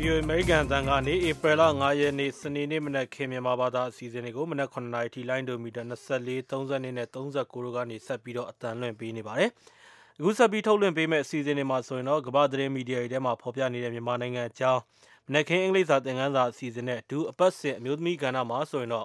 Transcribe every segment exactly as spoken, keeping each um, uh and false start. View American Zangani, April, Nayan, Sani, Menacame, Mabada, season ago, Menacon ninety line to meet and Sally, Thousand in a Tonza Kurugani, Sapido, Atano, and Pinibare. Gusabi told him payment season in Masoino, Gabadre media, Dema, Popiani, and Manning and Chow. Menacame English at another season at two, a person, mute me, Gana Masoino.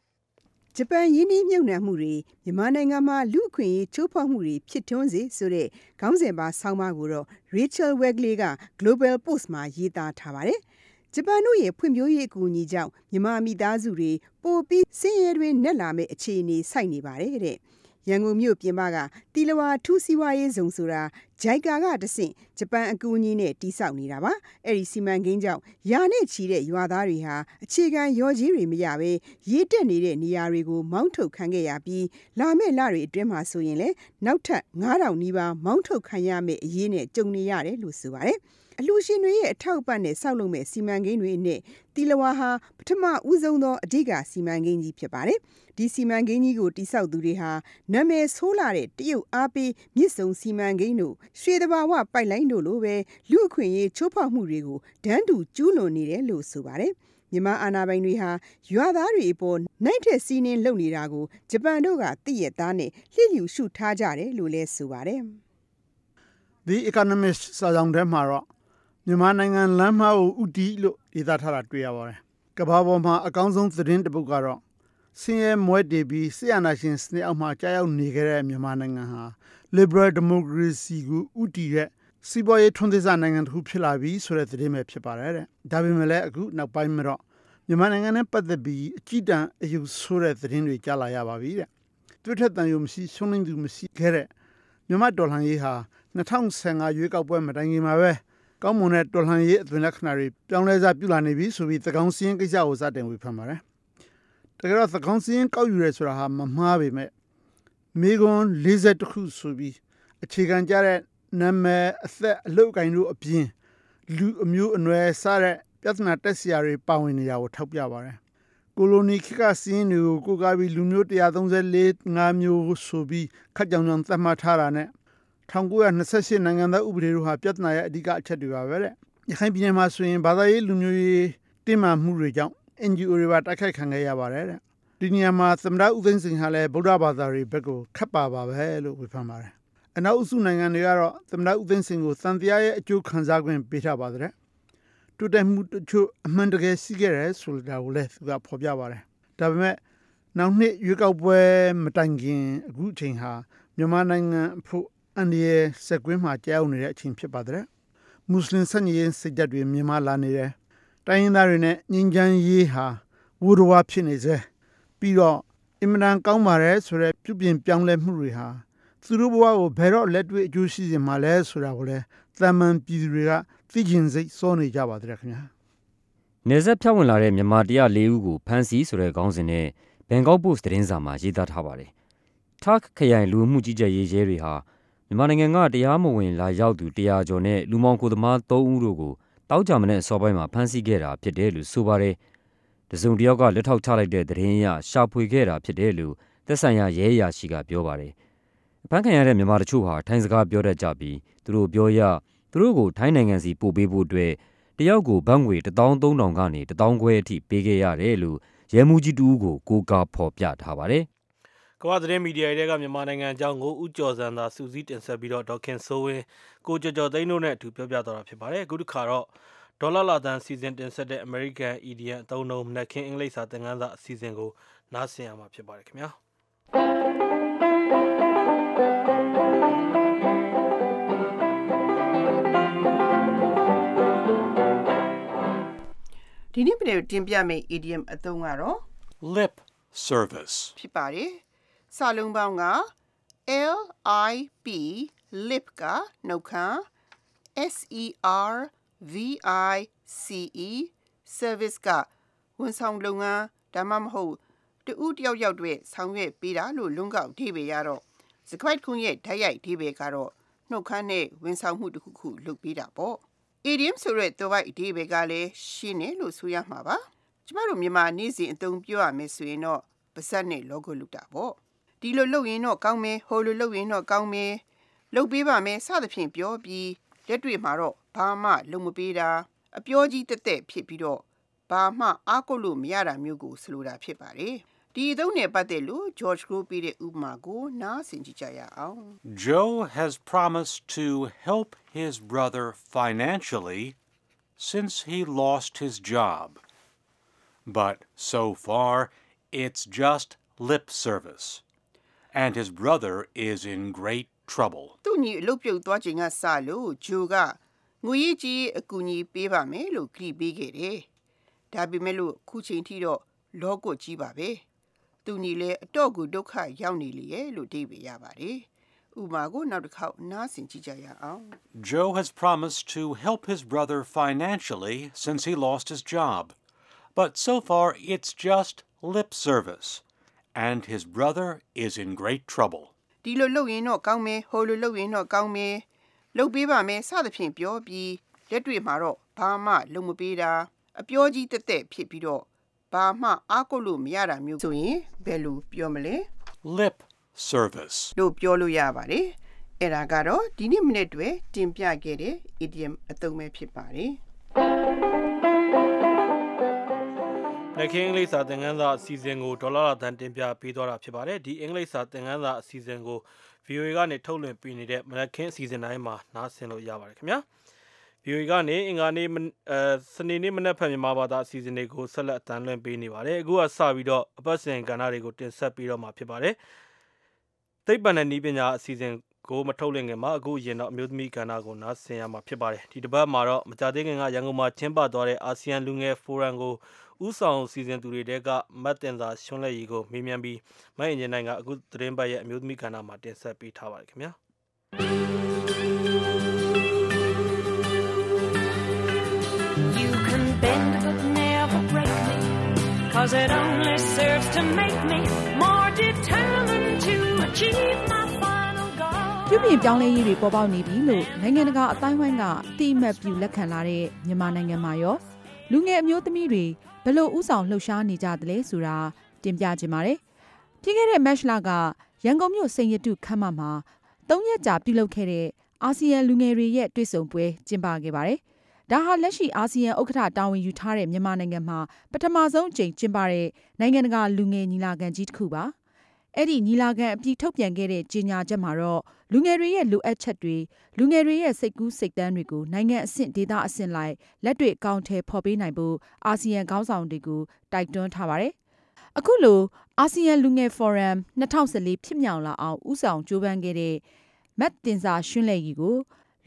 Japan Yini Muna Muri, Yamanangama Luqui, Chopa Muri, Pitonzi, Sure, Kamzeba Saumaguro, Rachel Wegliga, Global Postma Yita Tavare, Japanuye Pumyoye Kunijao, Yamami Dazuri, Popi, Edwin Nelame, Chini, Saini Bare, Yango Myop Yamaga, Tilawa, Tusiwaye Zungsura, Jaigaga the Sing, Japan Agunine, Tisao Niraba, Erisiman Ginjao, Yane Chire, Yuadariha, Chigan Yojiri Miyawe, Yetanire, Niarigo, Mounto Kangeyabi, Lame Lari, Drema Soyele, Nauta, Narao Niba, Mounto Kanyame, Yene, Jongniare, Lusuare. Lucianwe, Taupane, Salome, Simangin, Tilawaha, Patama Uzono, Diga, Simangini Piabare, Di Simangini go to Sauduriha, Name Solare, Dio Api, Misson Simangino, Shredawa, Pailando Lowe, Luque, Chopa Murigo, Dandu, Juno Nire, Lu Subare, Yama Anabainriha, Yuadari Bon, Nighter Sin in Lonirago, Japandoga, Tietane, Lilu Shoot Tajare, Lule Subare. The economists Sadang Demaro. Nimanangan Lamao Udilo is that her three hour. Kababoma accounts on the rent Bugaro. C M. Wedebi, Sianachin Snake of my child Nigger, Yamananga, Liberal Democracy Udia, Siboy Tundizanang and Hupilavi, so that the Deme Pepare, Dabimela, good now by Miro. Yamanangan Pat the Bee, Chida, you so that the Henry Jalayavavida. Twitter than you see, soon you see, Gere. Yamadolangiha, Natang sang a yuka boy, Common at Dolhanye, the Nakanari, down as a Pulanibi, so with the Council Gizaos at them with Pamara. The girl of the Council call you as Raha Mamabi met. Megon, Lizard Husubi, a chicken jarret, Name, a look I knew a pin, Lu Mu and Ray Sarre, that's not necessary bowing in our top yaware. Goloni Kikasin, you go gabi Lumut, Yadonze late, Namu Subi, Kajan Tamatarane. Tangu and Session and the Uberu have just now degated the Avere. You can be a master in Badae, Lumui, Dima Murijan, and you reward a cacanga barre. Dinama, some doubtings in Hale, Bodabazari, Bego, Capaba, Hello, with Pamara. And now soon and Yara, some doubtings in Sandia, Joe Kanzaguin, Beta Badre. To them, two Mandagay cigarettes will now let the Pobiavare. Dame, now you go where Matangin, Guting her, Yamanang Pro. And the second match only at Chimpadre. Muslim Sanyan said that we Mimalanire. Tainarine, Ninjan Yeha, Woodwapchin is a Piro, Imran Kaumares, or a Pubin Piangle Muriha. Thurubua or Pero led with juices in Malays or Avole, Thaman Pizria, Fijins, Sony Java Drakna. Nezaptawanare, Yamadia Leugu, Pansis or a Gonzine, Bengalbo Strinzama, Jida Havare. Tak Kayan Lu Mujija Yeriha. Mananga, the Amowin, Lajau, Diajone, Lumonco, the Mato Urugu, Taujaman, Sobaima, Pansigera, Piedelu, Subare, the Zundioga, Little Talade, the Renia, Shapuigera, Piedelu, the Saya Yea, Shiga, Biovare. Pankayam, Marchuha, Tanzga, Biora Jabi, Dru Bioya, Drugo, Tainangansi, Pubibudwe, the Yogu, Bangwe, the Don Donongani, the Dongwe, Pigea, Relu, Yemuji Dugo, Guga, Popiat, Havare. Quadre media, Yamanang and Jango, Uchos and the Suzit and Sabiro, Dokken Soe, Gojo, they know net to Piabara Pibare, good caro, Dolala than season and said the American idiot, don't know, Nakin English at another season go, Nasiama Pibarekmia. Did you believe Timbiame idiom at Dongaro? Lip service. Pibare. Salungbanga L I P Lipka Noka S E R V I C E Service Ka ဝန်ဆောင်လုပ်ငန်းဒါမှမဟုတ်တူတယောက်ယောက်တွေဆောင်ရွက်ပေးတာလို့လုံကောက်ထိပေရတော့စကွိုက်ခွန်းရဲ့ဓာတ်ရိုက်ထိပေကတော့နှုတ်ခမ်းနဲ့ဝန်ဆောင်မှုတစ်ခုခုလုပ်ပေးတာပေါ့ idiom ဆိုတဲ့သွိုက်ဒီပေကလည်းရှင်းတယ်လို့ဆိုရမှာပါကျမတို့မြန်မာနေ့စဉ်အသုံးပြုရမယ်ဆိုရင်တော့ပါစက်နဲ့ logo လုပ်တာပေါ့ဒီလိုလုပ်ရင်တော့ကောင်းမယ်ဟိုလိုလုပ်ရင်တော့ကောင်းမယ်လုပ်ပေးပါမယ်စသဖြင့်ပြောပြီးလက်တွေ့မှာတော့ဘာမှလုပ်မပေးတာအပြောကြီးတက်တက်ဖြစ်ပြီးတော့ဘာမှအားကိုးလို့မရတာမျိုးကိုဆိုလိုတာဖြစ်ပါတယ်ဒီအသုံးနဲ့ပတ်သက်လို့ George Group ပြတဲ့ဥပမာကိုနားဆင်ကြည့်ကြရအောင် Joe has promised to help his brother financially since he lost his job but so far it's just lip service and his brother is in great trouble သူညီအလုပ်ပြုတ်သွားခြင်းကစလို့ Joe ကငွေရေးကြီးအကူအညီပေးပါမယ်လို့ကြေပေးခဲ့တယ်ဒါပေမဲ့လို့ခုချိန်ထိတော့လောကကြီးပါပဲသူညီလည်းအတော့ကိုဒုက္ခရောက်နေလေလို့ဒီပြရပါတယ်ဥမာကိုနောက်တစ်ခေါက်နားဆင်ကြည့်ကြရအောင် Joe has promised to help his brother financially since he lost his job but so far it's just lip service and his brother is in great trouble ဒီလိုလုပ်ရင်တော့ကောင်းမယ်ဟိုလိုလုပ်ရင်တော့ကောင်းမယ်လုပ်ပေးပါမယ်စသဖြင့်ပြောပြီးလက်တွေ့မှာတော့ဘာမှလုပ်မပေးတာအပြောကြီးတက်တက်ဖြစ်ပြီးတော့ဘာမှအားကိုးလို့မရတာမျိုးဆိုရင်ဘယ်လိုပြောမလဲ lip service လို့ပြောလို့ရပါတယ်အဲ့ဒါကတော့ဒီနေ့မိနစ်တွေတင်ပြခဲ့တဲ့ idiom အသုံးပဲဖြစ်ပါတယ် Next English စာသင်ခန်းစာအစီအစဉ်ကိုဒေါ်လာလာတန်တင်ပြပေးသွားတာဖြစ်ပါတယ်ဒီ English စာသင်ခန်းစာအစီအစဉ်ကို VOA ကနေထုတ်လွှင့်ပေးနေတဲ့မနက်ခင်းအစီအစဉ်တိုင်းမှာနားဆင်လို့ရပါတယ်ခင်ဗျာVOA ကနေအင်္ဂါနေ့စနေနေ့မနက်ဖြန်မြန်မာဘာသာအစီအစဉ်တွေကိုဆက်လက်အသံလွှင့်ပေးနေပါတယ်အခုကစပြီးတော့အပတ်စဉ်ကဏ္ဍတွေကိုတင်ဆက်ပြီးတော့မှာဖြစ်ပါတယ်သိပ္ပံနဲ့နည်းပညာအစီအစဉ်ကိုမထုတ်လွှင့်ခင်မှာအခုရင်တော့အမျိုးသမီးကဏ္ဍကိုနားဆင်ရမှာဖြစ်ပါတယ်ဒီတစ်ပတ်မှာတော့မကြသေးခင်ကရန်ကုန်မှာကျင်းပသွားတဲ့အာဆီယံလူငယ်ဖိုရမ်ကိုဦးဆောင်အစီအစဉ်သူတွေတဲကမတ်တင်စာရွှန်းလက်ရီကိုမေးမြန်းပြီးမန်အင်ဂျင်နိုင်ငံအခုသတင်းပတ်ရဲ့အမျိုးသမီးကဏ္ဍမှာတင်ဆက်ပေးထားပါတယ်ခင်ဗျာCause it only serves to make me more determined to achieve my final goal ပြည်ပြည်ပြောင်းလဲရေးတွေပေါ်ပေါက်နေပြီလို့နိုင်ငံတကာအတိုင်းအဝိုင်းကအတိအမှတ်ပြုလက်ခံလာတဲ့မြန်မာနိုင်ငံမှာရောလူငယ်အမျိုးသမီးတွေဘယ်လိုဥဆောင်လှုပ်ရှားနေကြသလဲဆိုတာတင်ပြခြင်းပါတယ်ပြီးခဲ့တဲ့ match လကရန်ကုန်မြို့စိန်ရတုခမ်းမမှာ၃ရက်ကြာပြုလုပ်ခဲ့တဲ့အာဆီယံလူငယ်တွေရဲ့တွေ့ဆုံပွဲကျင်းပခဲ့ပါတယ်ဒါဟာလက်ရှိအာဆီယံဥက္ကဋ္ဌတာဝန်ယူထားတဲ့မြန်မာနိုင်ငံမှာပထမဆုံးအကြိမ်ကျင်းပတဲ့နိုင်ငံတကာလူငယ်ညီလာခံကြီးတစ်ခုပါ။အဲ့ဒီညီလာခံအပြီးထုတ်ပြန်ခဲ့တဲ့ကြေညာချက်မှာတော့လူငယ်တွေရဲ့လိုအပ်ချက်တွေလူငယ်တွေရဲ့စိတ်ကူးစိတ်သန်းတွေကိုနိုင်ငံအဆင့်ဒေသအဆင့်လိုက်လက်တွေ့အကောင့်ထဲဖော်ပေးနိုင်ဖို့အာဆီယံခေါင်းဆောင်တွေကိုတိုက်တွန်းထားပါတယ်။အခုလိုအာဆီယံလူငယ်ဖိုရမ်၂၀၁၄ဖြစ်မြောက်လာအောင်ဦးဆောင်ကြိုးပမ်းခဲ့တဲ့မတ်တင်စာရှင်းလည်ကြီးကို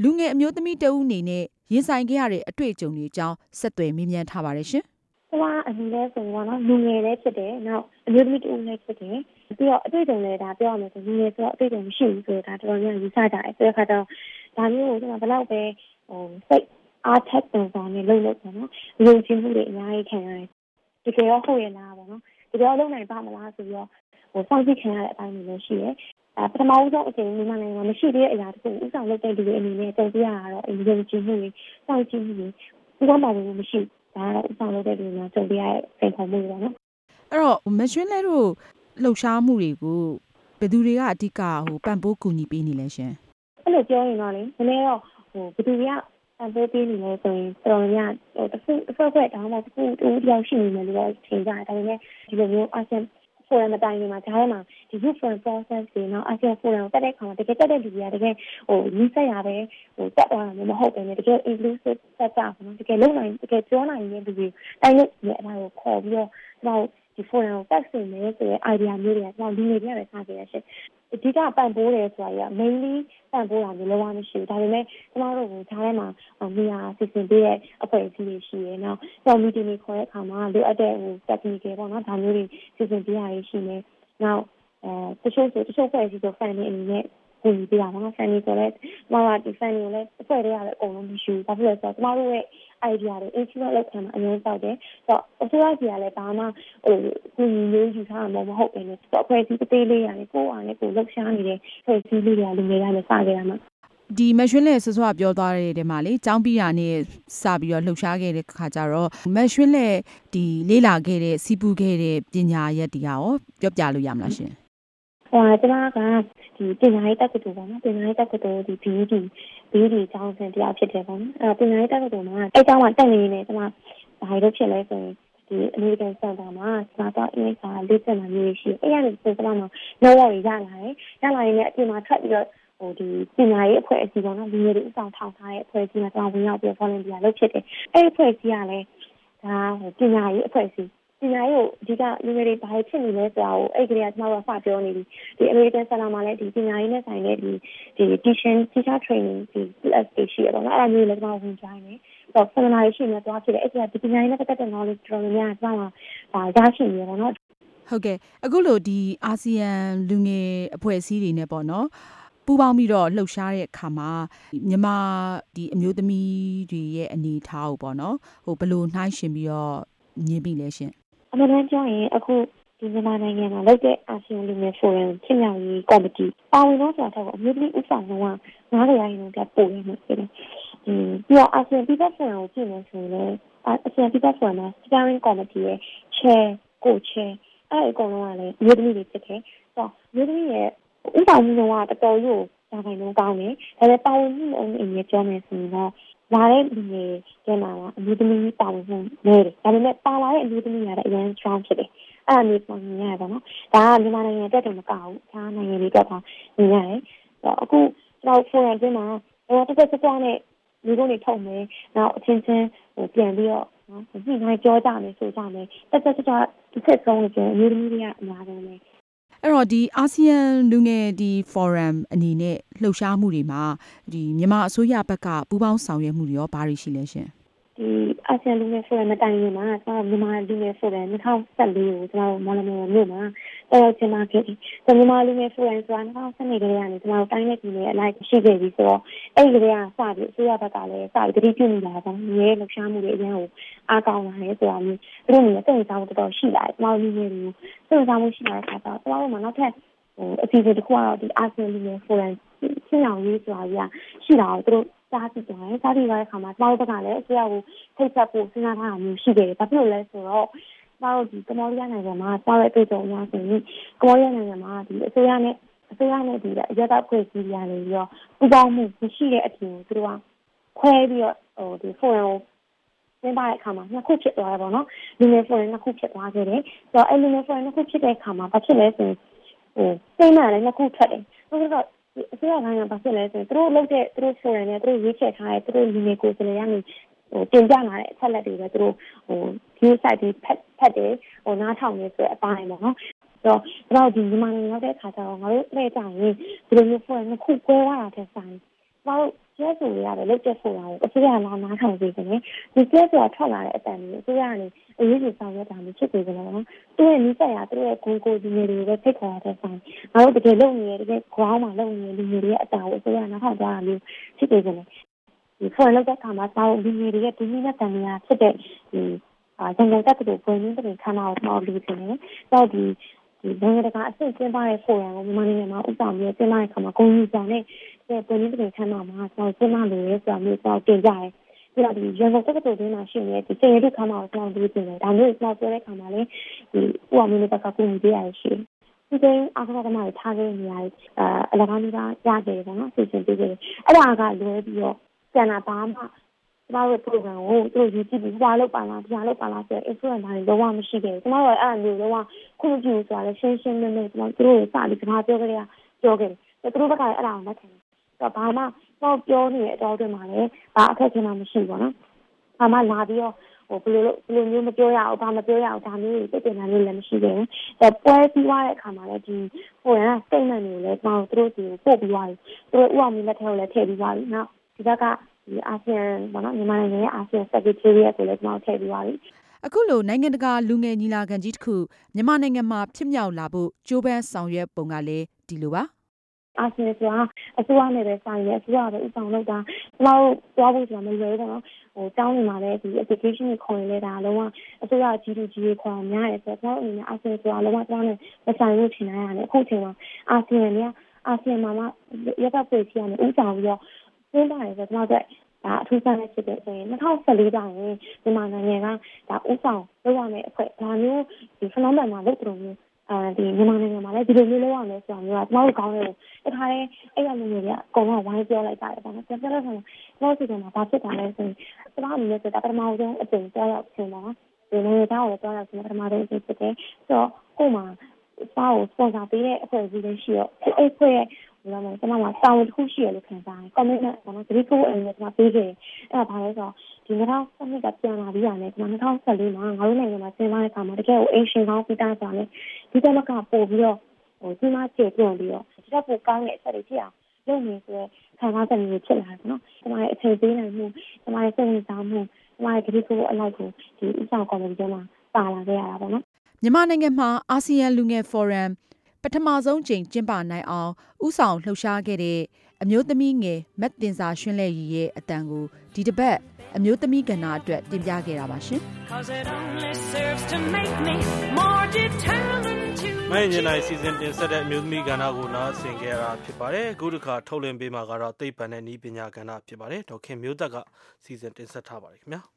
လူငယ်အမျိုးသမီးတဦးအနေနဲ့ရင်ဆိုင်ခဲ့ရတဲ့အတွေ့အကြုံတွေအကြောင်းဆက်သွယ်မေးမြန်းထားပါတယ်ရှင်။ဟိုကအရင်လဲဆိုတော့နော်လူငယ်လည်းဖြစ်တယ်။နောက်အမျိုးသမီးတဦးလည်းဖြစ်တယ်။ပြီးတော့အတွေ့အကြုံလည်းဒါပြောရမယ်ဆိုလူငယ်ဆိုတော့အတွေ့အကြုံမရှိဘူးဆိုတော့ဒါတော်တော်များယူဆကြတယ်။ဆိုတဲ့အခါတော့ဒါမျိုးကိုကျွန်တော်ဘယ်လောက်ပဲဟိုစိတ်အားထက်သန်စွာနဲ့လုပ်လို့ဆိုတော့လူချင်းမှုတွေအများကြီးခံရတယ်။တကယ်ရောဟုတ်ရလားပေါ့နော်။တကယ်လုံးနိုင်ပါမလားဆိုပြီးတော့ဟိုစောင့်ကြည့်ခံရတဲ့အပိုင်းတွေလည်းရှိတယ်။အပထမဦးဆုံးအချိန်မြန်မာနိုင်ငံမှာမရှိသေးတဲ့အရာတစ်ခုဥဆောင်လုပ်တဲ့လူတွေအနေနဲ့တင်ပြရတာတော့အရေးကြီးမှုတွေစောင့်ကြည့်မှုတွေဥပမာမျိုးမရှိဒါတော့ဥဆောင်လုပ်တဲ့လူတွေတင်ပြရတဲ့စိန်ခေါ်မှုတွေပါနော်အဲ့တော့မရှင်းလဲတို့လှုပ်ရှားမှုတွေကိုဘယ်သူတွေကအဓိကဟိုပံ့ပိုးကူညီပေးနေလဲရှင်အဲ့လိုပြောရင်တော့လေနည်းတော့ဟိုဘယ်သူတွေကပံ့ပိုးပေးနေလဲဆိုရင်တော်တော်များတစ်ခုအဆောက်အအုံတောင်းမှတစ်ခုတူတူရောက်ရှိနေတယ်လို့ထင်ကြတယ်ဒါပေမဲ့ဒီလိုမျိုးအဆင်ဖိုရမ်တိုင်းမှာဒါမှဒီ different process တွေနော်အကျဖိုရမ်တက်တဲ့ခါမှာတကယ်တက်တဲ့လူတွေကတကယ်ဟိုရင်းဆက်ရပဲဟိုတက်သွားတာမဟုတ်ဘူးလေတကယ် inclusive ဆက်ကြပါနော်တကယ်လုံနိုင်တကယ်ပြောနိုင်တဲ့လူတွေတိုင်းလို့ဒီအရာကိုခေါ်ပြီးတော့တော့ဒီဖိုရမ်ကိုတက်စင်နေဆိုတဲ့ idea မျိုးတွေကတော့လူတွေပြရတဲ့စာပြေရရှိအဓိကပံ့ပိုးတယ်ဆိုတာက mainly ပံ့ပိုးတာမျိုးလောကမရှိဘူးဒါပေမဲ့ကျမတို့ကဈာထဲမှာနေရာစီစဉ်ပေးတဲ့အဖွဲ့အစည်းတွေရှိရယ်နော်ဆော်မီတင်တွေခေါ်တဲ့အခါမှာလိုအပ်တဲ့ technical ပေါ့နော်ဒါမျိုးတွေစီစဉ်ပေးရရှိနေနောက်အဲတချို့ဆိုတချို့ဖွဲ့အစည်းတွေ fan တွေအနေနဲ့ကိုယ်ပြရမှာ fan တွေဆိုလဲကျမတို့ဒီ fan တွေလည်းအဖွဲ့တွေကလည်းအကုန်လုံးမရှိဘူးဒါဖြစ်လို့ဆိုတော့ကျမတို့ရဲ့ idea le insular le kama ayon saw de so osola ji ya le ba ma ho ku ni lo yu tha ma ma hout ne so apwe ti pete le ya le ko a le ko lok sha ni de so ti le ya lu me da le sa ke da ma di mashwin le swa swaပြောသွားတဲ့တဲ့မှာလေចောင်းပြရာနေစပြီးတော့လှုပ်ရှားခဲ့တဲ့ခါကြတော့မရှွင်းလေဒီလေးလာခဲ့တဲ့စီးပူးခဲ့တဲ့ပညာရက်တရားရောပြောပြလို့ရမလားရှင်။ဟာကျွန်မကဒီပညာရေးတက္ကသိုလ်ပေါ့နော်ပညာရေးတက္ကသိုလ်ဒီဘီဒီဘီဒီចောင်းစင်တရားဖြစ်တယ်ပေါ့နော်အဲပညာရေးတက္ကသိုလ်မှာအဲចောင်းမှာတက်နေနေကျွန်မဘာလို့ဖြစ်လဲဆိုရင်ဒီအမေရိကန်စံတာမှာကျွန်တော်အင်္ဂါလေးချက်မှမျိုးရှိအဲ့ရနေကျွန်တော်မှာနောက်ရောက်ရလာတယ်ရလာရင်လည်းအပြင်မှာထွက်ပြီးတော့ဟိုဒီပညာရေးအဖွဲ့အစည်းပေါ့နော်လူငယ်တွေအဆောင်ထောင်ထားတဲ့အဖွဲ့အစည်းမှာကျွန်တော်ဝင်ရောက်ပြီး volunteer လုပ်ဖြစ်တယ်။အဲ့အဖွဲ့အစည်းကလည်းဒါဟိုပညာရေးအဖွဲ့အစည်းပညာရေးကိုအဓိကလူငယ်တွေဘာဖြစ်နေလဲဆိုတာကိုအဲ့ကလေးကကျွန်တော်ကစပြောနေပြီ။ဒီ American Center မှာလည်းဒီပညာရေးနဲ့ဆိုင်တဲ့ဒီဒီ teaching teacher training ဒီ class တွေရှိရပေါ့နော်အဲ့ဒါမျိုးလည်းကျွန်တော်ဝင်ကြိုင်းနေ။တော့ seminar ရှိနေတော့ဖြစ်တယ်အဲ့ကဒီပညာရေးနဲ့ပတ်သက်တဲ့ knowledge တော်တော်များများကကျွန်တော်ကရရှိနေရပေါ့နော်။ဟုတ်ကဲ့အခုလို့ဒီ ASEAN လူငယ်အဖွဲ့အစည်းတွေနဲ့ပေါ့နော်ပူပေါင်းပြီးတော့လှုပ်ရှားတဲ့အခါမှာမြန်မာဒီအမျိုးသမီးတွေရဲ့အနေထားကိုပေါ့နော်ဟိုဘယ်လိုနှိုင်းရှင်ပြီးတော့ညင်ပြီလဲရှင်အမှန်တမ်းပြောရင်အခုဒီမြန်မာနိုင်ငံမှာလုပ်တဲ့အာဆီယံလူငယ်ဖိုရမ်ဖြစ်မြောက်ရေးကော်မတီပါဝင်တော့ဆိုတာတော့အမျိုးသမီးဥဆောင်လုံးကငါးရာရင်းလုံးပြပို့ရမှာဖြစ်တယ်အင်းပြီးတော့အာဆီယံပြည်သက်ဆိုင်ရာကိုပြင်နေဆိုရင်အာဆီယံပြည်သက်ဆိုင်ရာစတာရင်းကော်မတီရဲ့ chair ကို chair အဲ့အကောင်လုံးကလည်းအမျိုးသမီးတွေဖြစ်တယ်ဆိုတော့အမျိုးသမီးရဲ့ဥပဒေမျိုးကတော်တော်ရိုးတာခိုင်လုံးကောင်းတယ်ဒါပေမဲ့ပါဝင်မှုအင်းအင်းကြောင်းနေဆိုတော့လာတဲ့လူတွေကျန်လာတာအမျိုးသမီးပါဝင်မှုနေတယ်ဒါပေမဲ့ပါလာတဲ့အမျိုးသမီးကတော့အရင် strong ဖြစ်တယ်အဲ့အမျိုးပုံညာရပါတော့ဒါကမြန်မာနိုင်ငံတက်တယ်မကောက်ဘူးဒါနိုင်ငံလေးတက်တာညီရတယ်တော့အခုတော့ foreign ကျင်းမှာတော့တက်တက်စပွားနဲ့လူတို့နေထုတ်မယ်နောက်အချင်းချင်းဟိုပြန်ပြီးတော့နော်ဒီနေ့ကြောကြမယ်ဆိုကြမယ်တက်တက်စပွားတစ်ချက်ဆုံးကျင်းအမျိုးသမီးတွေကအများဆုံးပဲအဲ့တော့ဒီ ASEAN လူငယ်ဒီ forum အနေနဲ့လှုပ်ရှားမှုတွေမှာဒီမြန်မာအစိုးရဘက်ကပူးပေါင်းဆောင်ရွက်မှုတွေရောဘာတွေရှိလဲရှင်ဒီ ASEAN လူငယ် forum အတိုင်းမှာကျွန်တော်မြန်မာလူငယ် forum twenty fourteenကိုကျွန်တော်မော်လမြိုင်မြို့မှာတော်တော်ကျင်းပခဲ့ပြီးကျွန်တော်မြန်မာလူငယ် forum ဆိုတာtwenty seventeenကလေးကနေကျွန်တော်တိုင်းနဲ့ပြည်နယ်အလိုက်ရှိခဲ့ပြီးဆိုတော့အဲ့ဒီကလေးကစပြီးအစိုးရဘက်ကလည်းစပြီးတတိပြုနေလာတာငယ်လှုပ်ရှားမှုတွေအများကိုအားကောင်းလာတယ်ဆိုတာမျိုးသူတို့လည်းစိတ်စားမှုတော်တော်ရှိလာတယ်ကျွန်တော်လူငယ်တွေစိတ်စားမှုရှိလာတဲ့အခါကျတော့ကျွန်တော်တို့မှနောက်ထပ်ဟိုအစီအစဉ်တစ်ခုကတော့ဒီ ASEAN လူငယ် forum ချင်းအောင်ရေးဆိုတာကြီးကရှိလာတော့သူတို့စားကြည့်ကြတယ်စားကြည့်ရတဲ့အခါမှာကျွန်တော်တို့ကလည်းအစိုးရကိုထိတ်ဆက်ဖို့စဉ်းစားထားတာမျိုးရှိခဲ့တယ်ဘာဖြစ်လို့လဲဆိုတော့ကျွန်တော်ဒီကမ္ဘောဒီးယားနိုင်ငံမှာစားရတဲ့ကြုံရဆိုရင်ကမ္ဘောဒီးယားနိုင်ငံမှာဒီအစိုးရနဲ့အစိုးရနဲ့ဒီအရသာခွင့်ပြုရနေပြီးတော့ပူပေါင်းမှုရှိတဲ့အပြင်သူတို့ကခွဲပြီးတော့ဟိုဒီ forum သင်ပါတဲ့အခါမှာနှစ်ခုဖြစ်သွားတယ်ပေါ့နော်လူငယ် forum နှစ်ခုဖြစ်သွားခဲ့တယ်ဆိုတော့အဲ့လူငယ် forum နှစ်ခုဖြစ်တဲ့အခါမှာဘာဖြစ်လဲဆိုရင်ဟိုစိတ်မှလည်းနှစ်ခုထွက်တယ်ဆိုတော့အစိုးရကဘာဖြစ်လဲဆိုရင်သူတို့လုပ်တဲ့သူတို့ forum နဲ့သူတို့ရွေးချယ်ထားတဲ့သူတို့လူငယ်ကိုယ်စားလှယ်ရနေဟိုတင်ပြလာတဲ့အချက်လက်တွေပဲသူတို့ဟိုဒီ site တွေဖတ်ဖတ်တယ်ဟိုနားထောင်နေဆိုတဲ့အပိုင်းပေါ့နော်တော့တော့ဒီညီမတွေရောက်တဲ့ခါကျတော့ငါတို့လက်ကြရင်ဒီလိုမျိုးဖွင့်ခုကွဲရတာတဲ့ဆိုင်။ဘာလို့ကျဲဆိုရရတယ်လက်ကျက်ဆိုတာကိုအစိုးရကနားထောင်ပေးတယ်။ဒီကျဲဆိုတာထွက်လာတဲ့အတန်ကြီးအစိုးရကနေအရေးကြီးဆောင်ရွက်တာမျိုးဖြစ်နေကြတယ်နော်။သူ့ရဲ့နီးစပ်ရာသူ့ရဲ့ကိုယ်ကိုယ်ဒီမျိုးတွေပဲဖိတ်ခေါ်ရတဲ့ဆိုင်။ငါတို့တကယ်လုံနေရတဲ့ ground မှာလုံနေလူတွေရဲ့အတားကိုအစိုးရနားထောင်ကြတာမျိုးဖြစ်နေကြတယ်။ဒီဖွင့်လောက်တဲ့ခါမှာတော့ဒီမျိုးတွေရဲ့ဒီနည်းနဲ့တန်ရာဖြစ်တဲ့ဒီအာကျန်တဲ့တက်တဲ့ကိုယ်ရင်းတဲ့ခါမှာတော့လူတွေနဲ့တော့ဒီဒီဘင်္ဂလားအဆင့်ကျင်းပတဲ့ forum ကိုမြန်မာနိုင်ငံမှာဥပဒေနဲ့ကျင်းပတဲ့အခါမှာဂုဏ်ယူဆောင်တဲ့ပြည်ပရေးတင်ခန်းတော်မှာဆောင်ကျင်းပလို့ရဆောင်မျိုးဆောင်တင်ကြတယ်။ပြီးတော့ဒီရန်ကုန်တက္ကသိုလ်တွင်းမှာရှိနေတဲ့ဒီစေရုပ်ခန်းတော်ကိုဆောင်ပြီးတင်တယ်။ဒါမျိုးဆောင်ပြောတဲ့အခါမှာလည်းဒီဥပဒေနဲ့ပတ်သက်ကူညီပေးရရှိတယ်။ဒီကိန်းအခါကမှထားခဲ့နေရတယ်။အဲအလကားကြီးကရတယ်ပေါ့နော်။စီစဉ်ပေးတယ်။အဲ့ဒါကလွဲပြီးတော့ကျန်တာဘာမှကျွန်တော်ရဲ့ program ကိုသူတို့ယူကြည့်ပြီးဘာလုပ်ပါလားဘာလုပ်ပါလားဆိုတော့ influencer တွေတော့မရှိခဲ့ဘူးကျွန်တော်ကအဲ့အမျိုးတော့ခုမကြည့်ဘူးဆိုတော့ရှင်းရှင်းလင်းလင်းကျွန်တော်တို့စာပြီးကျွန်တော်ပြောကြရပြောခဲ့တယ်သူတို့ဘက်ကလည်းအဲ့ဒါကိုလက်ခံတယ်ဆိုတော့ဘာမှတော့ပြောနေတဲ့အတော်တွေမှာလည်းဘာအခက်အခဲမှမရှိဘူးပေါ့နော်ဘာမှလာပြီးတော့ဟိုဘယ်လိုဘယ်လိုမျိုးမပြောရအောင်ဘာမပြောရအောင်ဒါမျိုးစိတ်တင်တာမျိုးလည်းမရှိခဲ့ဘူးအဲပွဲပြီးသွားတဲ့အခါမှာလည်းဒီဟိုက statement မျိုးလည်းကျွန်တော်တို့ဒီပို့ပြီးသွားပြီသူတို့ဥအောင်မျိုးလက်ထဲကိုလည်းထည့်ပြီးသွားပြီနော်ဒီဘက်ကဒီအာဆီယံဘာလို့မြန်မာနိုင်ငံရဲ့အာဆီယံ Secretariat ကိုလည်းကျွန်တော်ထည့်ပြီးပါပြီ။အခုလိုနိုင်ငံတကာလူငယ်ညီလာခံကြီးတစ်ခုမြန်မာနိုင်ငံမှာဖြစ်မြောက်လာဖို့ကြိုးပမ်းဆောင်ရွက်ပုံကလည်းဒီလိုပါ阿信说啊，昨晚那边下雨，昨晚的一场那个，老老不怎么热的了。我讲你妈的，就是最近的空来的，然后昨晚几度几度，明天是早上，阿信说，然后昨晚那上雨天那样的，好天嘛。阿信呢，阿信妈妈也在北京呢，我讲要，现在是那个啊，突然的这个，那他是离党的，你妈的那个，但我讲，昨晚那会，他有就是那么嘛，那不容易。呃，对，你妈那个嘛，那这边没来往的，是吧？你话老搞的，那他嘞，哎呀，那个，搞嘛，我还叫来打的，但是现在那种，老是的嘛，把这打来是，这把你那个打的嘛，我讲一整多少钱嘛？对，那个打我多少钱？他妈的，这这个，这够嘛？把我送上别的，或者是联系哦，哎，可以。我们这妈妈上午出去了，看啥？刚没呢，我们这里做人的，他妈背着，哎，他那个，今天他上那个电脑里啊，那他妈他手里嘛，我那个嘛，今晚他妈的给我微信，我给他发的，你怎么搞不了？我今晚接电的哦，这不刚来这里去啊？有没是看他这里出来的呢？他妈的才回来么？他妈的正常么？他妈的这里做那个，就一上搞不着嘛，打了个呀，对吗？你妈那个嘛，阿西亚龙眼 forum。ปฐมสงฆ์จิงจินปาနိုင်အောင်ဥဆောင်လှူရှားခဲ့တဲ့အမျိုးသမီးငယ်မတ်တင်စာရွှင်လဲ့ရည်ရဲ့အတန်ကိုဒီတစ်ပတ်အမျိုးသမီးကဏ္ဍအတွက်တင်ပြခဲ့တာပါရှင်။မင်းညနေစီစဉ်တင်ဆက်တဲ့အမျိုးသမီးကဏ္ဍကိုနားဆင်ကြရတာဖြစ်ပါတယ်။အခုတစ်ခါထုတ်လွှင့်ပေးမှာကတော့သိပ္ပံနဲ့နည်းပညာကဏ္ဍဖြစ်ပါတယ်။ဒေါက်ခင်မျိုးသက်ကစီစဉ်တင်ဆက်ထားပါတယ်ခင်ဗျာ။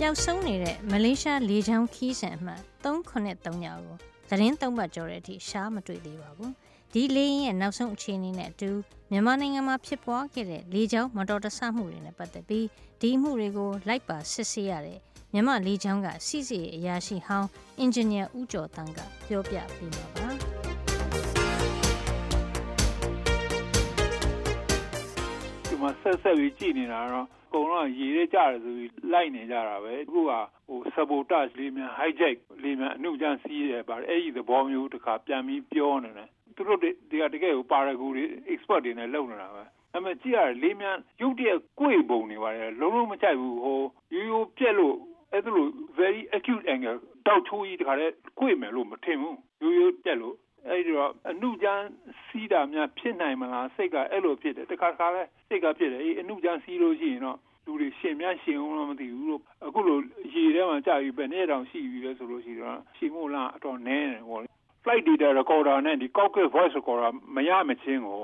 ပျောက်ဆုံးနေတဲ့မလေးရှားလေချောင်းခီးဆန်အမှန်three nine threeရာကိုသတင်းသုံးပတ်ကျော်တဲ့အထိရှားမတွေ့သေးပါဘူး။ဒီလေရင်ရဲ့နောက်ဆုံးအခြေအနေနဲ့အတူမြန်မာနိုင်ငံမှာဖြစ်ပွားခဲ့တဲ့လေချောင်းမတော်တဆမှုတွေနဲ့ပတ်သက်ပြီးဒီမှုတွေကိုလိုက်ပါစစ်ဆေးရတဲ့မြန်မာလေချောင်းကစီစီအရာရှိဟောင်းအင်ဂျင်နီယာဦးကျော်တန်းကပြောပြပေးမှာပါ။ဒီမှာဆက်ဆက်ပြီးကြည့်နေတာတော့ကုံတော့ရေရဲကြတယ်ဆိုပြီးလိုက်နေကြတာပဲအခုကဟို sabotage လေးမြန် hijack လေးမြန်အနှုတ်ကြမ်းစီးရဲပါတယ်အဲ့ဒီသဘောမျိုးတစ်ခါပြန်ပြီးပြောနေတယ်သူတို့တွေကတကယ်ကိုပါရဂူတွေ expert တွေနဲ့လုပ်နေတာပဲအဲ့မဲ့ကြည့်ရတယ်လေးမြန်ရုပ်တရက်ကိုယ်ပုံနေပါတယ်လုံးလုံးမကြိုက်ဘူးဟိုရိုးရိုးပြက်လို့အဲ့ဒါလို very acute angle တောက်ထိုးကြီးတခါတည်းကိုယ်မယ်လို့မထင်ဘူးရိုးရိုးပြက်လို့အဲ့ဒီတော့အနှုတ်ကြမ်းစီးတာများဖြစ်နိုင်မလားစိတ်ကအဲ့လိုဖြစ်တယ်တခါတခါလဲစိတ်ကဖြစ်တယ်အေးအနှုတ်ကြမ်းစီးလို့ရှိရင်တော့လူတွေရှင်များရှင်အောင်လို့မသိဘူးလို့အခုလိုရေထဲမှာကြာပြီပဲနေ့တောင်ရှိပြီလဲဆိုလို့ရှိတော့ရှင်မို့လားအတော်နည်းတယ်ဟော flight data recorder နဲ့ဒီ cockpit voice recorder မရမချင်းကို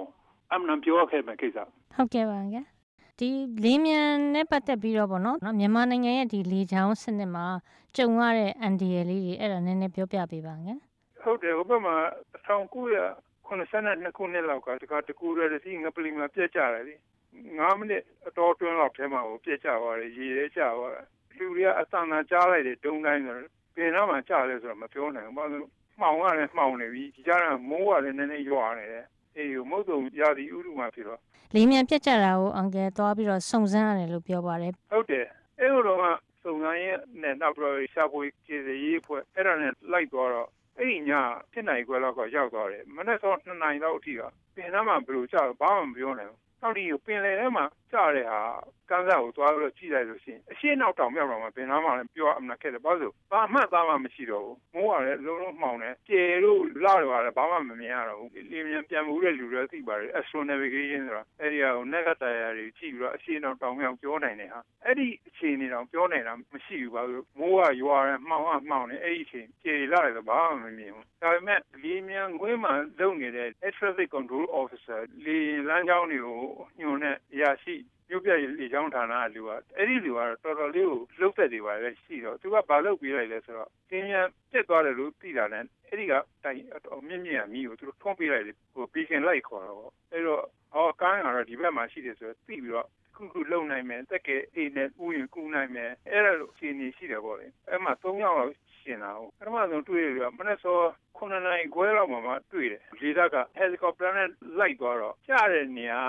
အမှန်ပြောခဲ့မှကိစ္စဟုတ်ကဲ့ပါခင်ဗျဒီလေးမြန်နဲ့ပတ်သက်ပြီးတော့ဗောနော်မြန်မာနိုင်ငံရဲ့ဒီလေချောင်းစနစ်မှာကြုံရတဲ့ N D L လေးတွေအဲ့ဒါနည်းနည်းပြောပြပေးပါခင်ဗျဟုတ်တယ်ဟိုဘက်မှာnineteen ninety-twoခုနှစ်လောက်ကတခါတကူရတဲ့စီငပလီမှာပြက်ကြတယ်လေnineမိနစ်အတော်တွင်းလောက်ထဲမှာကိုပြစ်ကြပါလေရေရဲကြပါလူတွေကအသံသာကြားလိုက်တယ်ဒုံတိုင်းဆိုပင်သားမှာကြားလဲဆိုတော့မပြောနိုင်ဘူးဘာလို့မှောင်ကလည်းမှောင်နေပြီဒီကြားကမိုးကလည်းနည်းနည်းရွာနေတယ်အေးမဟုတ်တော့ရာသီဥတုမှာဖြစ်တော့လေမြန်ပြစ်ကြတာကိုအင်္ဂါသွားပြီးတော့စုံစမ်းရတယ်လို့ပြောပါတယ်ဟုတ်တယ်အဲ့လိုကစုံစမ်းရဲ့နဲ့နောက်ပြီးတော့ရှာဖွေကြည့်ရေးဖွဲ့အဲ့ဒါနဲ့လိုက်သွားတော့အဲ့ဒီညဖြစ်နိုင်ကွယ်လောက်ရောက်သွားတယ်မနေ့တော့twoနိုင်လောက်အထိကပင်သားမှာဘယ်လိုကြားဘာမှမပြောနိုင်ဘူးနောက်ဒီပင်လယ်ထဲမှာကြားတဲ့ဟာကမ်းစပ်ကိုသွားပြီးတော့ကြည့်လိုက်လို့ရှိရင်အရှင်းနောက်တောင်မြောက်တော့မှပင်သားမှလည်းပြောအမှန်ခဲ့တယ်ဘာလို့ဘာမှသားမှမရှိတော့ဘူးမိုးကလည်းလုံးလုံးမှောင်တယ်ကျေလို့လာတော့လည်းဘာမှမမြင်ရတော့ဘူးလေမြန်ပြန်မှုတဲ့လူတွေသိပါတယ် Astro Navigation ဆိုတာအဲ့ဒီဟာကို negative တရားတွေကြည့်ပြီးတော့အရှင်းနောက်တောင်မြောက်ပြောနိုင်တယ်ဟာအဲ့ဒီအခြေအနေတောင်ပြောနိုင်တာမရှိဘူးဘာလို့မိုးကရွာတယ်မှောင်ကမှောင်တယ်အဲ့ဒီအချိန်ကျေလာတယ်ဆိုဘာမှမမြင်ဘူးဒါပေမဲ့လေမြန်ခွင့်မှလုပ်နေတဲ့ Traffic Control Officer လေလမ်းကြောင်းတွေကိုညွှန်တဲ့အရာရှိရုပ်ပြရည်ကြောင်းဌာနကလူကအဲ့ဒီလူကတော်တော်လေးကိုလှုပ်သက်နေပါလေရှိတော့သူကဘာလုပ်ပြီးလိုက်လဲဆိုတော့သင်ရပြစ်သွားတယ်လို့သိတာနဲ့အဲ့ဒီကတိုင်အမြင့်မြင့်အမီကိုသူတို့ထုံးပေးလိုက်လေဟိုပီကင်လိုက်ခေါ်တော့အဲ့တော့ဟောကန်းကတော့ဒီဘက်မှာရှိတယ်ဆိုတော့သိပြီးတော့ခုခုလုံနိုင်မယ်တက်ကဲအေးနဲ့ဥယျာဉ်ကူးနိုင်မယ်အဲ့ဒါလိုအခြေအနေရှိတယ်ပေါ့လေအဲ့မှာသုံးယောက်လောက်ရှင်တာဟုတ်ပထမဆုံးတွေ့ရတယ်မနေ့ဆိုnineနိုင်ခွဲလောက်မှာမှတွေ့တယ်လေသာကဟယ်လီကော်ပတာနဲ့လိုက်သွားတော့ကျတဲ့နေရာ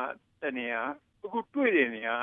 တနေရာအခုတွေ့တဲ့နေရာ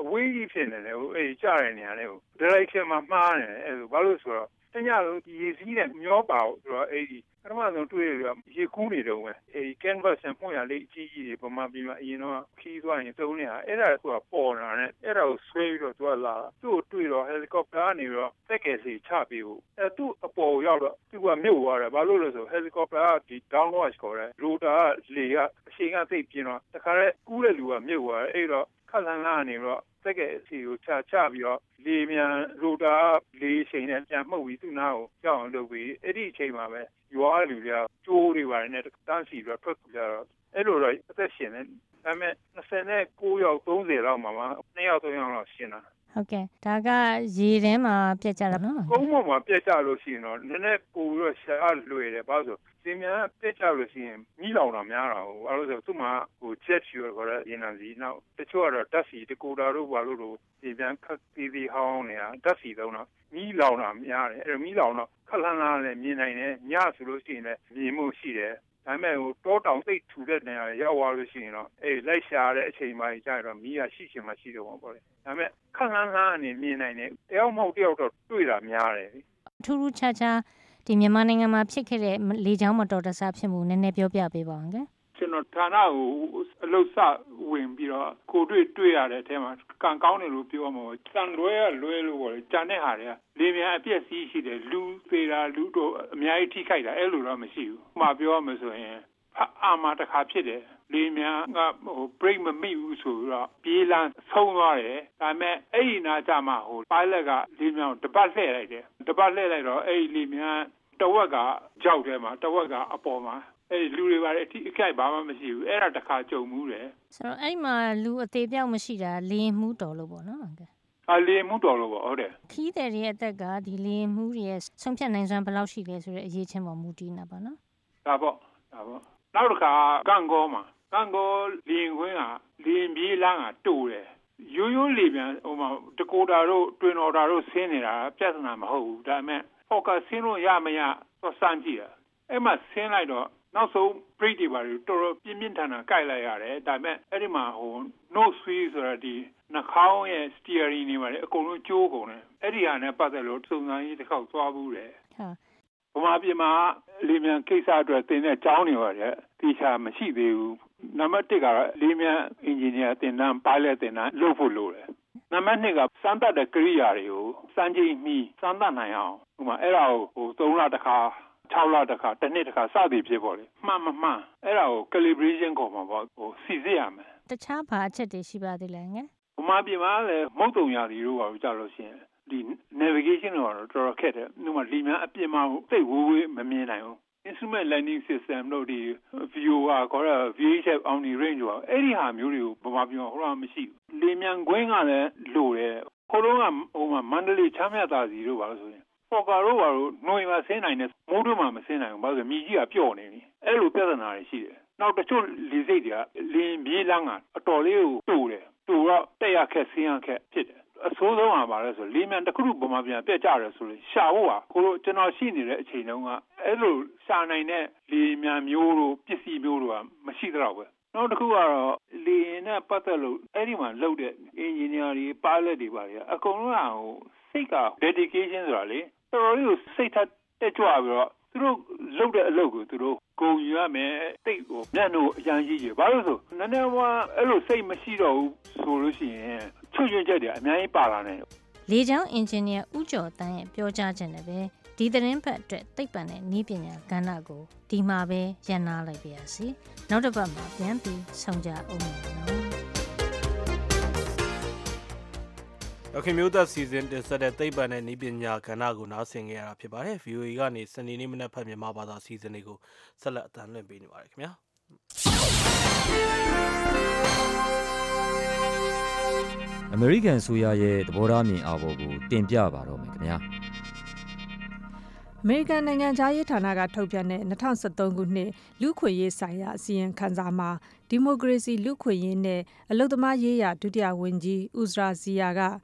အဝေးကြီးဖြစ်နေတယ်ဟိုအေးကျတဲ့နေရာလေးဟို direction မှာမှားနေတယ်အဲ့ဒါဘာလို့ဆိုတော့တညလုံးရေစီးနဲ့မျောပါဘူးဆိုတော့အဲ့ဒီ I don't know. He could it away. A canvas and point a late G, but maybe you know, he's one is only a era to a pawn on it. Era was swayed to a la, two to a helicopter annual, take as a chappy. A two a poor yard, two a mill water, balloons of helicopter art, downwash correct, root art, lay up, she got tape, you know, the correct cooler to a mill water, era, Casanani rock. You chap your Limian, Ruda, Lee, Shane, and Jamma, we do now. Down the way, Eddie Chamber, you are Julia, Jory, and Dancy, the Proctor, Edward, Session, and I send a cool out on the Ramama, near to your Sina. Okay, Taga, Zirema, Pietarano. Oh, Mama, Pietarosino, Nene, Pura, Salu, Bazo, Simia, Pietarosim, Milona, Maro, Aldo Tuma, who checks you over in a now, Petora, Tassi, the Kodaro, Valuro, the Bianca, the Haonia, Tassi, Dona, Milona, Milona, Calana, Mina, Yasurosina, Limusire. I mean, go down to the Yawalosino, a Lesha, say my gyro, me, I see my city one body. I mean, Kanan and Mina, Elmo Delta, Twitter, Miare. Turu Chacha, the Miamanning and my chicken, Lijama daughter's absent, and Nepiopia Bibanga. Chenotana, Losa, Wimbira, could do it two at Tema, Cancani Rupiomo, San Royal, Royal, Janeharia. They may appear see the Lu, Pera, Ludo, Miati Kaida, Elura, Monsieur, Mabio, Monsieur, Amata Capide, Limia, bring me Usura, Bilan, Sonore, I met Aina Damaho, Balaga, Limia, the Ballet, the Ballet, A Limia, Tawaga, Jaudema, Tawaga, Apoma. So I'm a Lua Tabia Machida, Lee Mutolobo. I lay Mutolobo, or there. Key there yet the guard, he lay Murias, sometimes example of she is a H M or Mutina Bana. Tabo, Tabo. Nauka, Gangoma, Gango, Ling Winga, Ling Bilanga, Tule. You live in Dakota Road, Twin Oraro Senior, Chesnam Ho, Diamond, Ocasino Yamaya, or Sandia. Emma Senator. Also, pretty very thorough. Pimintana Kaila, Diamond, Edima Hon, no Swiss or the Nakao and steering anywhere, a colon choke Ediana Patalo, so now the house of Abure. Mabima, Limian Kisadra, Tina January, Tisha Machidu, Namatiga, Limian engineer, Tinam pilot, and Lofulu. Namatiga, Santa de Criario, Sanji me, Santa Nayao, Erao, Tona the car. Taula the car, the Netaka, Saudi people. Mamma, ma, erao, calibration combo, or C Z M. The chapa, Chetiba de Lange. Mabima, Motoya, the Rua Jalosian, the navigation or rocket, Numa Lima, Pima, they woo, Mamino. Instrument landing system, no, the view or V H F only range or any harm you, Bobabio, Ramisi. Limian going on a lure, Corona, or Mandalay Chamata, the Rua. Fogarova, knowing my senine, Moduma senine, by the media pione, Elu Pesanari. Now the two Lizadia, Lin Bilanga, a Toleo, Tule, Tura, Tea Cassianca, Pit, a Sodoma, Lim and the Krubomavia, Pejaras, Shawa, Kuru, Tenosini, Chinonga, Elu, Sanine, Limia Muro, Pisi Mura, Machidrawa. Now the Kuara, Lina Patalo, anyone loaded, engineering, pilot, a Corona, Sika, dedication rally. You say that the driver through loaded logo through go Yame, take Nano Yanji Bazo. Nanawa, Elo say Machido solution. Children Jedia, Nay Parane. Legion engineer Ujo, Tang, Pioja Geneve, Ditherin Patrick, Tipan, Nipina, Ganago, Timabe, Janala Biasi, not about Yanti, Sonja Omen. Okay, Muda season is that they ban and Nibina Canago now singing up your body. If you are in a minute, Pammy Mabada season ago, Salat and Lembin Warkmia. Americans who are the Borami Abogu, Timbia Baro Magna. American and Jayatanaga Topiane, Natansa Dongune, Lukoye Saya, Sian Kanzama, Democracy Lukoyene, Alodama Yea, Dudia Winji, Uzra Ziaga.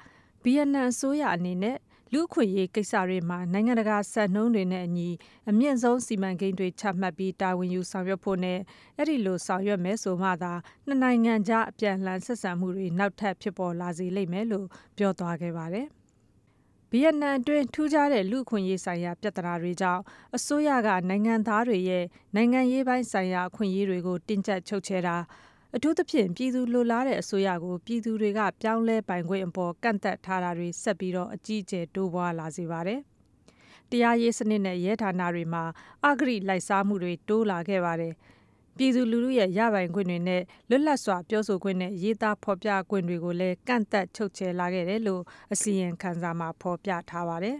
Biana Soya Nine, Luque Kisarima, Nanganaga Sanone and Ye, a mean zone seaman gained to a chapmabi when you sang your pone, Erilo sang your meso mother, Nananga, Pian Lansa Samuri, now tap your ball lazy lay mellow, Piotoagevare. ဗီယက်နမ်တွင်ထူးခြားတဲ့လူ့အခွင့်အရေးဆိုင်ရာပြဿနာတွေကြောင့်အစိုးရကနိုင်ငံသားတွေရဲ့နိုင်ငံရေးပိုင်းဆိုင်ရာအခွင့်အရေးတွေကိုတင်းကျပ်ချုပ်ချယ်တာအထူးသဖြင့်ပြည်သူလူလားတဲ့အစိုးရကိုပြည်သူတွေကပြောင်းလဲပိုင်ခွင့်အပေါ်ကန့်သတ်ထားတာတွေဆက်ပြီးတော့အကြီးအကျယ်တိုးပွားလာစေပါတယ်။တရားရေးစနစ်နဲ့ရဲဌာနတွေမှာအဂတိလိုက်စားမှုတွေတိုးလာခဲ့ပါတယ်။ပြည်သူလူထုရဲ့ရပိုင်ခွင့်တွေနဲ့လွတ်လပ်စွာပြောဆိုခွင့်နဲ့ရေးသားဖော်ပြခွင့်တွေကိုလည်းကန့်သတ်ချုပ်ချယ်လာခဲ့တယ်လို့အစီရင်ခံစာမှာဖော်ပြထားပါတယ်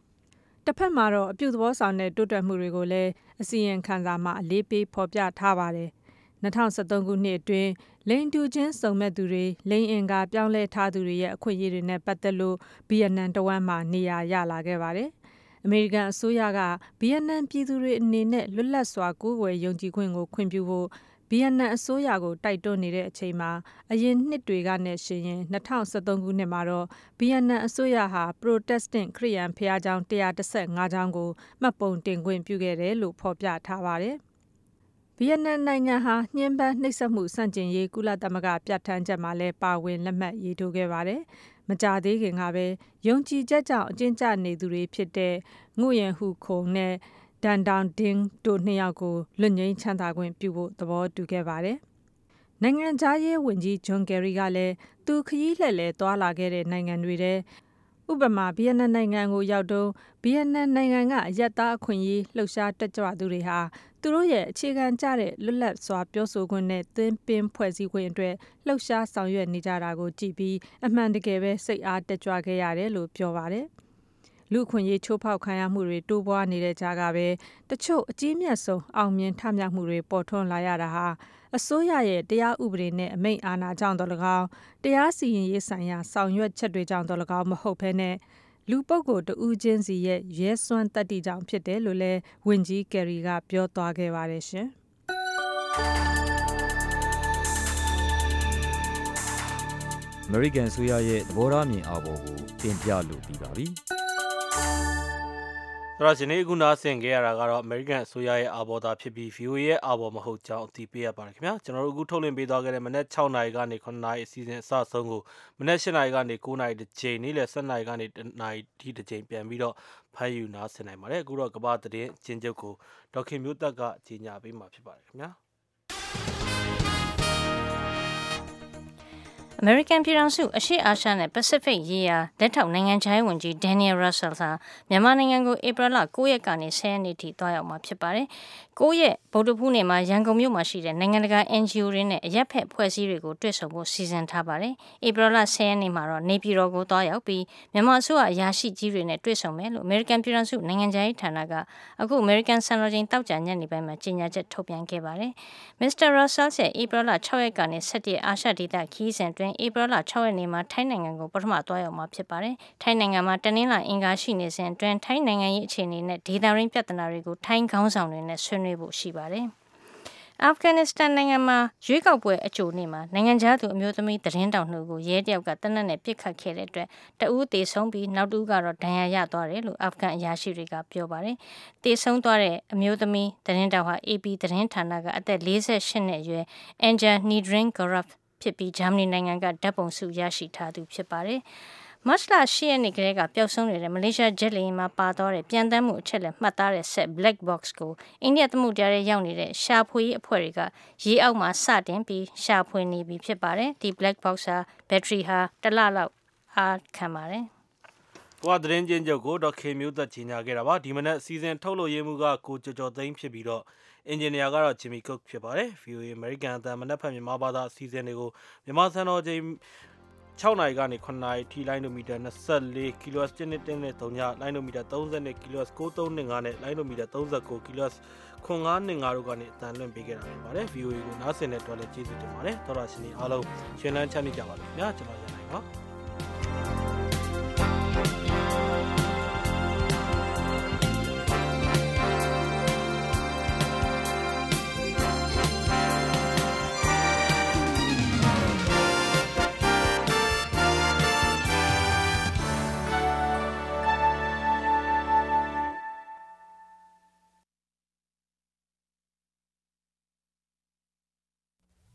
။တစ်ဖက်မှာတော့အပြုသဘောဆောင်တဲ့တိုးတက်မှုတွေကိုလည်းအစီရင်ခံစာမှာအလေးပေးဖော်ပြထားပါတယ်။၂၀၁၃ခုနှစ်အတွင်းလိင်တူချင်းစုံမဲ့သူတွေလိင်အင်္ဂါပြောင်းလဲထားသူတွေရဲ့အခွင့်အရေးတွေနဲ့ပတ်သက်လို့ဗီယက်နမ်တဝမ်းမှာနေရာရလာခဲ့ပါတယ်။အမေရိကန်အစိုးရကဗီယက်နမ်ပြည်သူတွေအနေနဲ့လွတ်လပ်စွာကိုယ်ဝယ်ယုံကြည်ခွင့်ကိုခွင့်ပြုဖို့ဗီယက်နမ်အစိုးရကိုတိုက်တွန်းနေတဲ့အချိန်မှာအရင်နှစ်တွေကနဲ့ရှင်ရင်၂၀၁၃ခုနှစ်မှာတော့ဗီယက်နမ်အစိုးရဟာ Protestant ခရစ်ယာန်ဘုရားကျောင်း၁၁၅ကျောင်းကိုမှတ်ပုံတင်ခွင့်ပြုခဲ့တယ်လို့ဖော်ပြထားပါတယ်။ဗီယက်နမ်နိုင်ငံဟာညှဉ်းပန်းနှိပ်စက်မှုစန့်ကျင်ရေးကုလသမဂ္ဂပြဋ္ဌာန်းချက်မှာလည်းပါဝင်လက်မှတ်ရေးထိုးခဲ့ပါတယ်။မကြာသေးခင်ကပဲယုံကြည်ချက်ကြောင့်အကျဉ်းချနေသူတွေဖြစ်တဲ့ငွေရန်ဟူခုံနဲ့ဒန်ဒေါန်ဒင်းတို့နှစ်ယောက်ကိုလွတ်ငြိမ်းချမ်းသာခွင့်ပြုဖို့သဘောတူခဲ့ပါတယ်။နိုင်ငံခြားရေးဝန်ကြီးဂျွန်ကယ်ရီကလည်းသူခရီးလှည့်လည်သွားလာခဲ့တဲ့နိုင်ငံတွေထဲဥပမာဗီယက်နမ်နိုင်ငံကိုရောက်တော့ဗီယက်နမ်နိုင်ငံကအရက်သားအခွင့်အရေးလှုပ်ရှားတက်ကြွသူတွေဟာသူတို့ရဲ့အခြေခံကျတဲ့လွတ်လပ်စွာပြောဆိုခွင့်နဲ့သင်းပင်းဖွဲ့စည်းခွင့်အတွက်လှုပ်ရှားဆောင်ရွက်နေကြတာကိုကြည့်ပြီးအမှန်တကယ်ပဲစိတ်အားတက်ကြွခဲ့ရတယ်လို့ပြောပါတယ်။လူအခွင့်အရေးချိုးဖောက်ခံရမှုတွေတိုးပွားနေတဲ့ကြားကပဲတချို့အကြီးမြတ်ဆုံးအောင်မြင်ထမြောက်မှုတွေပေါ်ထွန်းလာရတာဟာအစိုးရရဲ့တရားဥပဒေနဲ့အမိန့်အာဏာကြောင့်တော်၎င်းတရားစီရင်ရေးဆိုင်ရာဆောင်ရွက်ချက်တွေကြောင့်တော်၎င်းမဟုတ်ဘဲနဲ့လူပုဂ္ဂိုလ်တဦးချင်းစီရဲ့ရဲစွမ်းတတ္တိကြောင့်ဖြစ်တယ်လို့လည်းဝန်ကြီးကယ်ရီကပြောသွားခဲ့ပါတယ်ရှင်။ American အစိုးရရဲ့သဘောထားမြင်အာဘော်ကိုတင်ပြလိုပြီးပါပြီ။ဒါရှင်နေခုနာဆင်ခဲ့ရတာကတော့ American အစိုးရရဲ့အာဘော်သာဖြစ်ပြီး ဗီအိုအေ ရဲ့အာဘော်မဟုတ်ကြောင်းအသိပေးရပါတယ်ခင်ဗျာကျွန်တော်တို့အခုထုတ်လွှင့်ပေးသွားခဲ့တဲ့မနက်၆နာရီကနေ၇နာရီအစီအစဉ်အစဆုံးကိုမနက်၈နာရီကနေ၉နာရီတစ်ချိန်နေ့လယ်၁၀နာရီကနေ၁နာရီဒီတစ်ချိန်ပြန်ပြီးတော့ဖတ်ယူနာဆင်နိုင်ပါတယ်အခုတော့ကမ္ဘာသတင်းအချင်းချုပ်ကိုဒေါက်ခင်မျိုးသက်ကကြီးညာပေးမှာဖြစ်ပါတယ်ခင်ဗျာအမေရိကန်ပြည်ထောင်စုအရှေ့အာရှနဲ့ Pacific ရေးရာလက်ထောက်နိုင်ငံခြားရေးဝန်ကြီး Daniel Russell ဟာမြန်မာနိုင်ငံကိုဧပြီလ၉ရက်ကနေ၁၀ရက်နေ့ထိတွားရောက်မှာဖြစ်ပါတယ်။၉ရက်ဗုဒ္ဓဟူးနေ့မှာရန်ကုန်မြို့မှာရှိတဲ့နိုင်ငံတကာ N G O တွေနဲ့အရက်ဖက်ဖွဲ့စည်းတွေကိုတွေ့ဆုံဖို့စီစဉ်ထားပါတယ်။ဧပြီလ၁၀ရက်နေ့မှာတော့နေပြည်တော်ကိုတွားရောက်ပြီးမြန်မာအစိုးရအရာရှိကြီးတွေနဲ့တွေ့ဆုံမယ်လို့အမေရိကန်ပြည်ထောင်စုနိုင်ငံခြားရေးဌာနကအခု American စံတော်ချိန်တောက်ကြညနေပိုင်းမှာကြေညာချက်ထုတ်ပြန်ခဲ့ပါတယ်။ မစ္စတာ Russell ရဲ့ဧပြီလ၆ရက်ကနေ၁၁ရက်အာရှဒေသခီးစဉ်တွင်ဧပြီလ၆ရက်နေ့မှာထိုင်းနိုင်ငံကိုပထမသွားရောက်မှာဖြစ်ပါတယ်။ထိုင်းနိုင်ငံမှာတနင်္လာအင်္ဂါရှိနေစဉ်အတွင်းထိုင်းနိုင်ငံရဲ့အခြေအနေနဲ့ဒေသရင်းပြဿနာတွေကိုထိုင်းခေါင်းဆောင်တွေနဲ့ဆွေးနွေးဖို့ရှိပါတယ်။အာဖဂန်နစ္စတန်နိုင်ငံမှာရွေးကောက်ပွဲအကြိုနေ့မှာနိုင်ငံခြားသူအမျိုးသမီးသတင်းတောင်နှုတ်ကိုရဲတယောက်ကတနက်နဲ့ပြစ်ခတ်ခဲ့တဲ့အတွက်တဦးသေဆုံးပြီးနောက်တဦးကတော့ဒဏ်ရာရသွားတယ်လို့အာဖဂန်အရာရှိတွေကပြောပါတယ်။သေဆုံးသွားတဲ့အမျိုးသမီးသတင်းတောင်ဟာ A P သတင်းဌာနကအသက်၄၈နှစ်အရွယ်အန်ဂျာနီဒရင်ဂရပ်ဖြစ်ပြီးဂျာမနီနိုင်ငံကဓာတ်ပုံစုရရှိထားသူဖြစ်ပါတယ်။မတ်လ၈ရက်နေ့ကလေးကပျောက်ဆုံးနေတဲ့မလေးရှားဂျက်လေယာဉ်မှာပါသွားတဲ့ပြန်တမ်းမှုအချက်လက်မှတ်သားတဲ့ set black box ကိုအိန္ဒိယသမုဒ္ဒရာထဲရောက်နေတဲ့ရှာဖွေရေးအဖွဲ့တွေကရေအောက်မှာစတင်ပြီးရှာဖွေနေပြီဖြစ်ပါတယ်။ဒီ black box ဟာဘက်ထရီဟာတစ်လလောက်အားခံပါတယ်။ကဝဒရင်ကျင်းချုပ်ကိုဒေါက်ခင်မျိုးသက်ကြီးညာခဲ့တာပါဒီမနက်စီစဉ်ထုတ်လို့ရမှုကကိုကျော်ကျော်သိန်းဖြစ်ပြီးတော့အင်ဂျင်နီယာကတော့ဂျင်မီကုတ်ဖြစ်ပါတယ် V O A American အသံမနက်ဖြန်မြန်မာဘာသာစီစဉ်တွေကိုမြန်မာစံတော်ချိန်၆နာရီကနေ၇နာရီထိလိုင်းဒိုမီတာ၂၄ kHz တစ်နှစ်တစ်နဲ့သုံးညလိုင်းဒိုမီတာ၃၂ kHz ၉၃၅နဲ့လိုင်းဒိုမီတာ၃၉ kHz ၅၅၅တို့ကနေအသံလွှင့်ပေးခဲ့တာဖြစ်ပါတယ် V O A ကိုနားဆင်တဲ့တော်လည်းကျေးဇူးတင်ပါတယ်သောတာရှင်အားလုံးရှင်လန်းချမ်းမြေ့ကြပါလို့ခင်ဗျာကျွန်တော်ရနိုင်ပါ